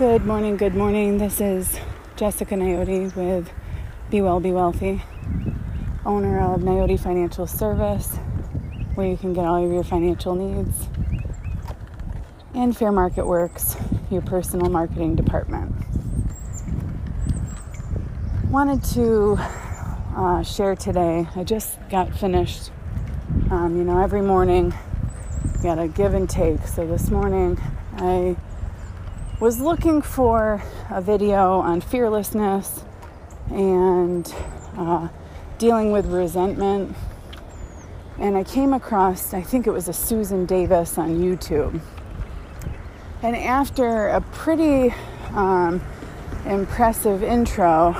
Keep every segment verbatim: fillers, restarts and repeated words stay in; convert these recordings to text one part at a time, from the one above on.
Good morning, good morning. This is Jessica Nayoti with Be Well, Be Wealthy, owner of Nayoti Financial Service, where you can get all of your financial needs, and Fair Market Works, your personal marketing department. Wanted to uh, share today, I just got finished. Um, you know, every morning, you gotta give and take. So this morning, I was looking for a video on fearlessness and uh, dealing with resentment, and I came across, I think it was a Susan Davis on YouTube. And after a pretty um, impressive intro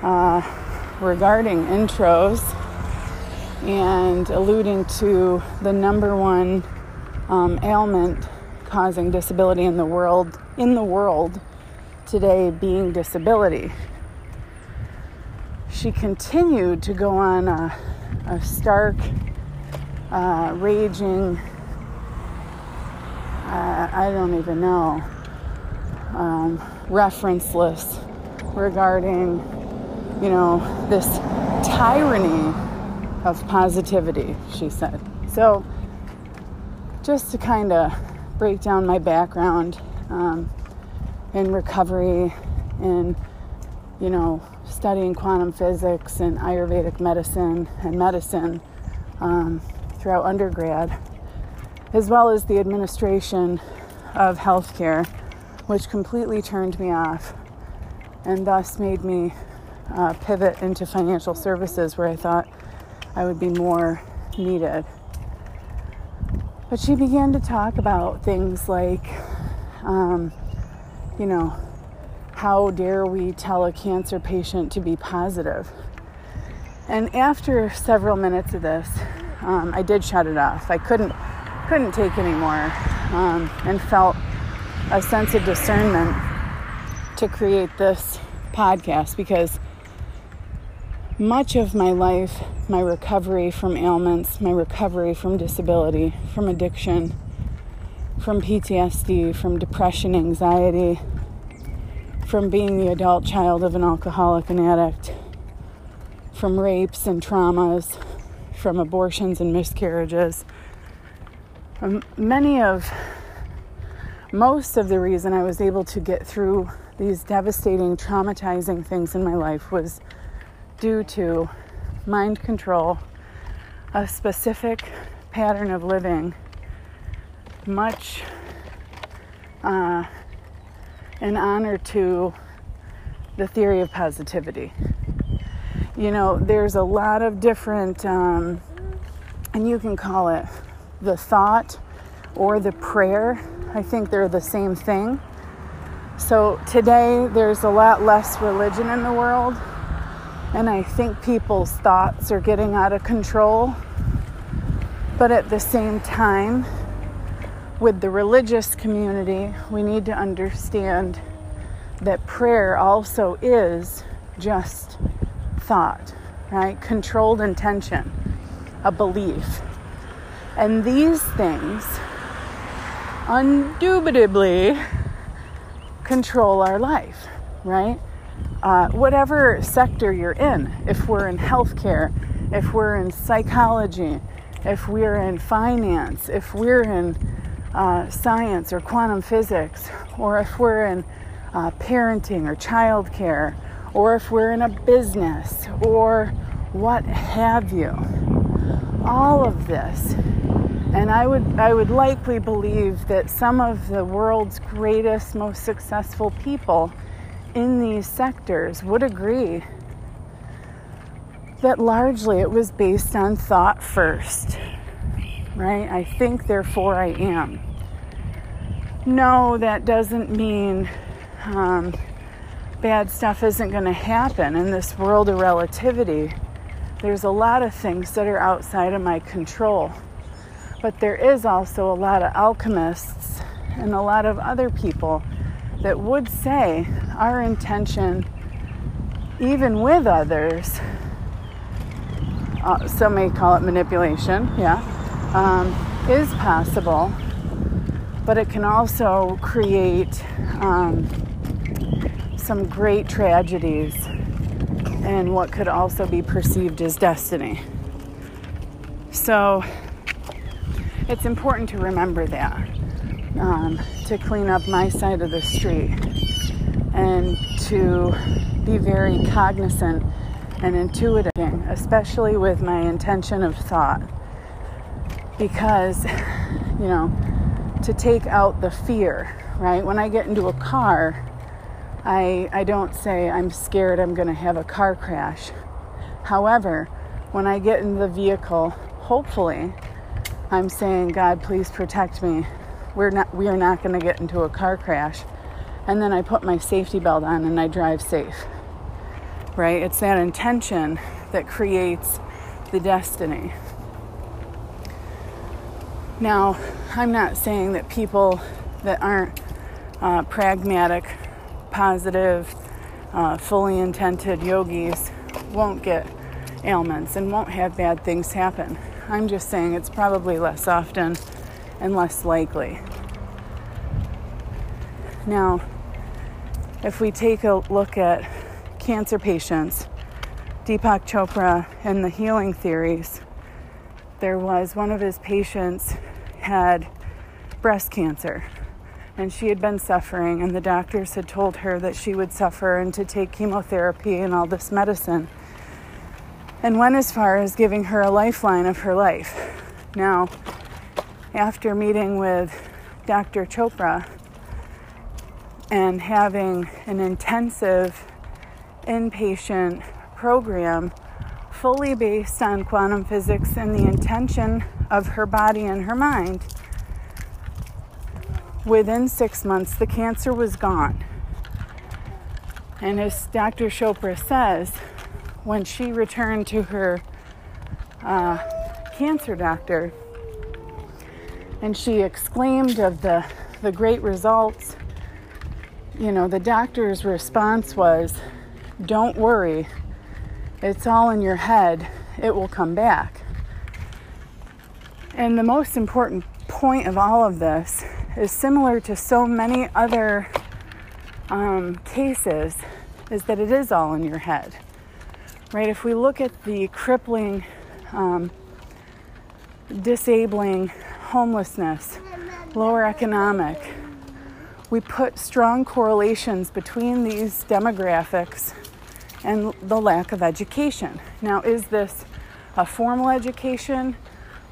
uh, regarding intros and alluding to the number one um, ailment causing disability in the world, in the world today being disability. She continued to go on a, a stark, uh, raging, uh, I don't even know, um, referenceless regarding, you know, this tyranny of positivity, she said. So just to kind of break down my background um, in recovery, in, you know, studying quantum physics and Ayurvedic medicine and medicine um, throughout undergrad, as well as the administration of healthcare, which completely turned me off and thus made me uh, pivot into financial services, where I thought I would be more needed. But she began to talk about things like, um, you know, how dare we tell a cancer patient to be positive? And after several minutes of this, um, I did shut it off. I couldn't couldn't take anymore, um, and felt a sense of discernment to create this podcast, because much of my life, my recovery from ailments, my recovery from disability, from addiction, from P T S D, from depression, anxiety, from being the adult child of an alcoholic and addict, from rapes and traumas, from abortions and miscarriages. Many of, most of the reason I was able to get through these devastating, traumatizing things in my life was due to mind control, a specific pattern of living, much uh, an honor to the theory of positivity. You know, there's a lot of different, um, and you can call it the thought or the prayer. I think they're the same thing. So today there's a lot less religion in the world, and I think people's thoughts are getting out of control. But at the same time, with the religious community, we need to understand that prayer also is just thought, right? Controlled intention, a belief. And these things undoubtedly control our life, right? Uh, whatever sector you're in, if we're in healthcare, if we're in psychology, if we're in finance, if we're in uh, science or quantum physics, or if we're in uh, parenting or childcare, or if we're in a business, or what have you, all of this. And I would, I would likely believe that some of the world's greatest, most successful people in these sectors would agree that largely it was based on thought first, right? I think, therefore I am. No, that doesn't mean um, bad stuff isn't going to happen. In this world of relativity, there's a lot of things that are outside of my control. But there is also a lot of alchemists and a lot of other people that would say our intention, even with others, uh, some may call it manipulation, yeah, um, is possible. but it can also create um, some great tragedies and what could also be perceived as destiny. So it's important to remember that, um, to clean up my side of the street and to be very cognizant and intuitive, especially with my intention of thought, because, you know, to take out the fear, right? When I get into a car, I, I don't say, I'm scared I'm going to have a car crash. However, when I get in the vehicle, hopefully, I'm saying, God, please protect me. We're not, we are not going to get into a car crash. And then I put my safety belt on and I drive safe, right? It's that intention that creates the destiny. Now, I'm not saying that people that aren't uh, pragmatic, positive, uh, fully intended yogis won't get ailments and won't have bad things happen. I'm just saying it's probably less often and less likely. Now, if we take a look at cancer patients, Deepak Chopra and the healing theories, there was one of his patients had breast cancer, and she had been suffering, and the doctors had told her that she would suffer and to take chemotherapy and all this medicine, and went as far as giving her a lifeline of her life. Now, after meeting with Doctor Chopra and having an intensive inpatient program fully based on quantum physics and the intention of her body and her mind, within six months the cancer was gone. And as Doctor Chopra says, when she returned to her uh, cancer doctor and she exclaimed of the, the great results, you know, the doctor's response was, don't worry, it's all in your head, it will come back. And the most important point of all of this is similar to so many other um, cases, is that it is all in your head. Right, if we look at the crippling, um, disabling homelessness, lower economic, we put strong correlations between these demographics and the lack of education. Now, is this a formal education,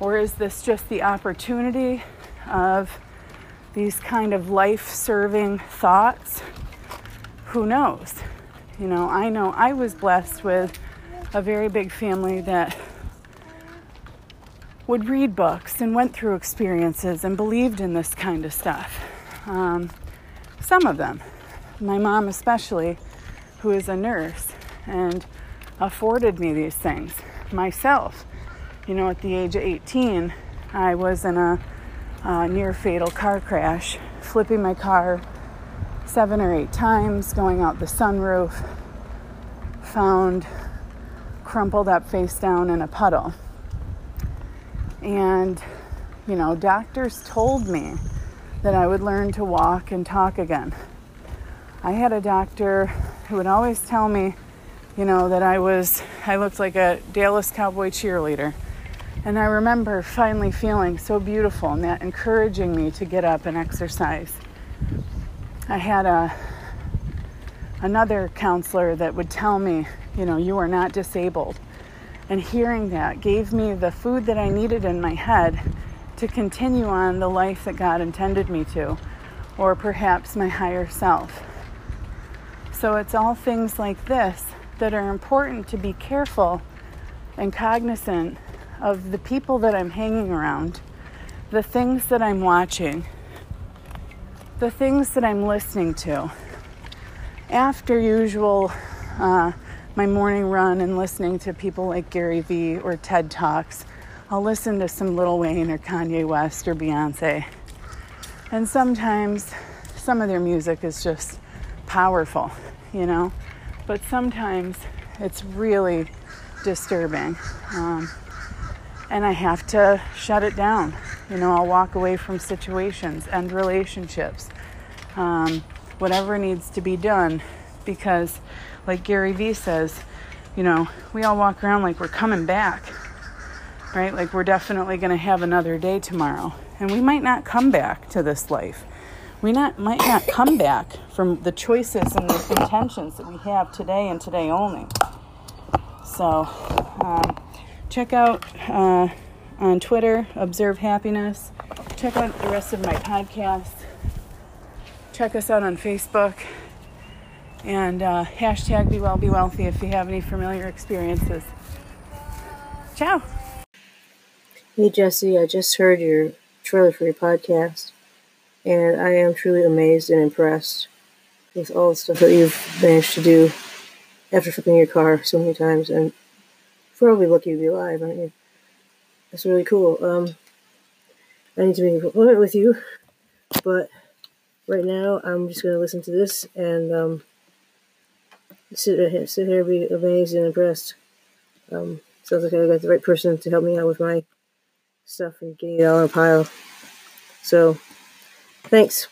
or is this just the opportunity of these kind of life-serving thoughts? Who knows? You know, I know I was blessed with a very big family that would read books and went through experiences and believed in this kind of stuff. Um, some of them, my mom especially, who is a nurse and afforded me these things. Myself, you know, at the age of eighteen, I was in a uh, near-fatal car crash, flipping my car seven or eight times, going out the sunroof, found crumpled up face down in a puddle. And, you know, doctors told me that I would learn to walk and talk again. I had a doctor who would always tell me, you know, that I was, I looked like a Dallas Cowboy cheerleader. And I remember finally feeling so beautiful and that encouraging me to get up and exercise. I had a another counselor that would tell me, you know, you are not disabled. And hearing that gave me the food that I needed in my head to continue on the life that God intended me to, or perhaps my higher self. So it's all things like this that are important to be careful and cognizant of the people that I'm hanging around, the things that I'm watching, the things that I'm listening to. After usual, uh, my morning run and listening to people like Gary Vee or TED Talks, I'll listen to some Lil Wayne or Kanye West or Beyonce. And sometimes some of their music is just powerful, you know, but sometimes it's really disturbing. Um, and I have to shut it down. You know, I'll walk away from situations, end relationships, um, whatever needs to be done. Because like Gary Vee says, you know, we all walk around like we're coming back, right? Like we're definitely going to have another day tomorrow. And we might not come back to this life. We not might not come back from the choices and the intentions that we have today and today only. So um, check out uh, on Twitter, Observe Happiness. Check out the rest of my podcast. Check us out on Facebook. And uh, hashtag be well, be wealthy if you have any familiar experiences. Ciao. Hey, Jesse, I just heard your trailer for your podcast, and I am truly amazed and impressed with all the stuff that you've managed to do after flipping your car so many times, and probably lucky to be alive, aren't you? That's really cool. Um, I need to make an appointment with you, but right now I'm just going to listen to this and... Um, Sit, sit here, be amazed and impressed. Um, sounds like I got the right person to help me out with my stuff and getting it all in a pile. So, thanks.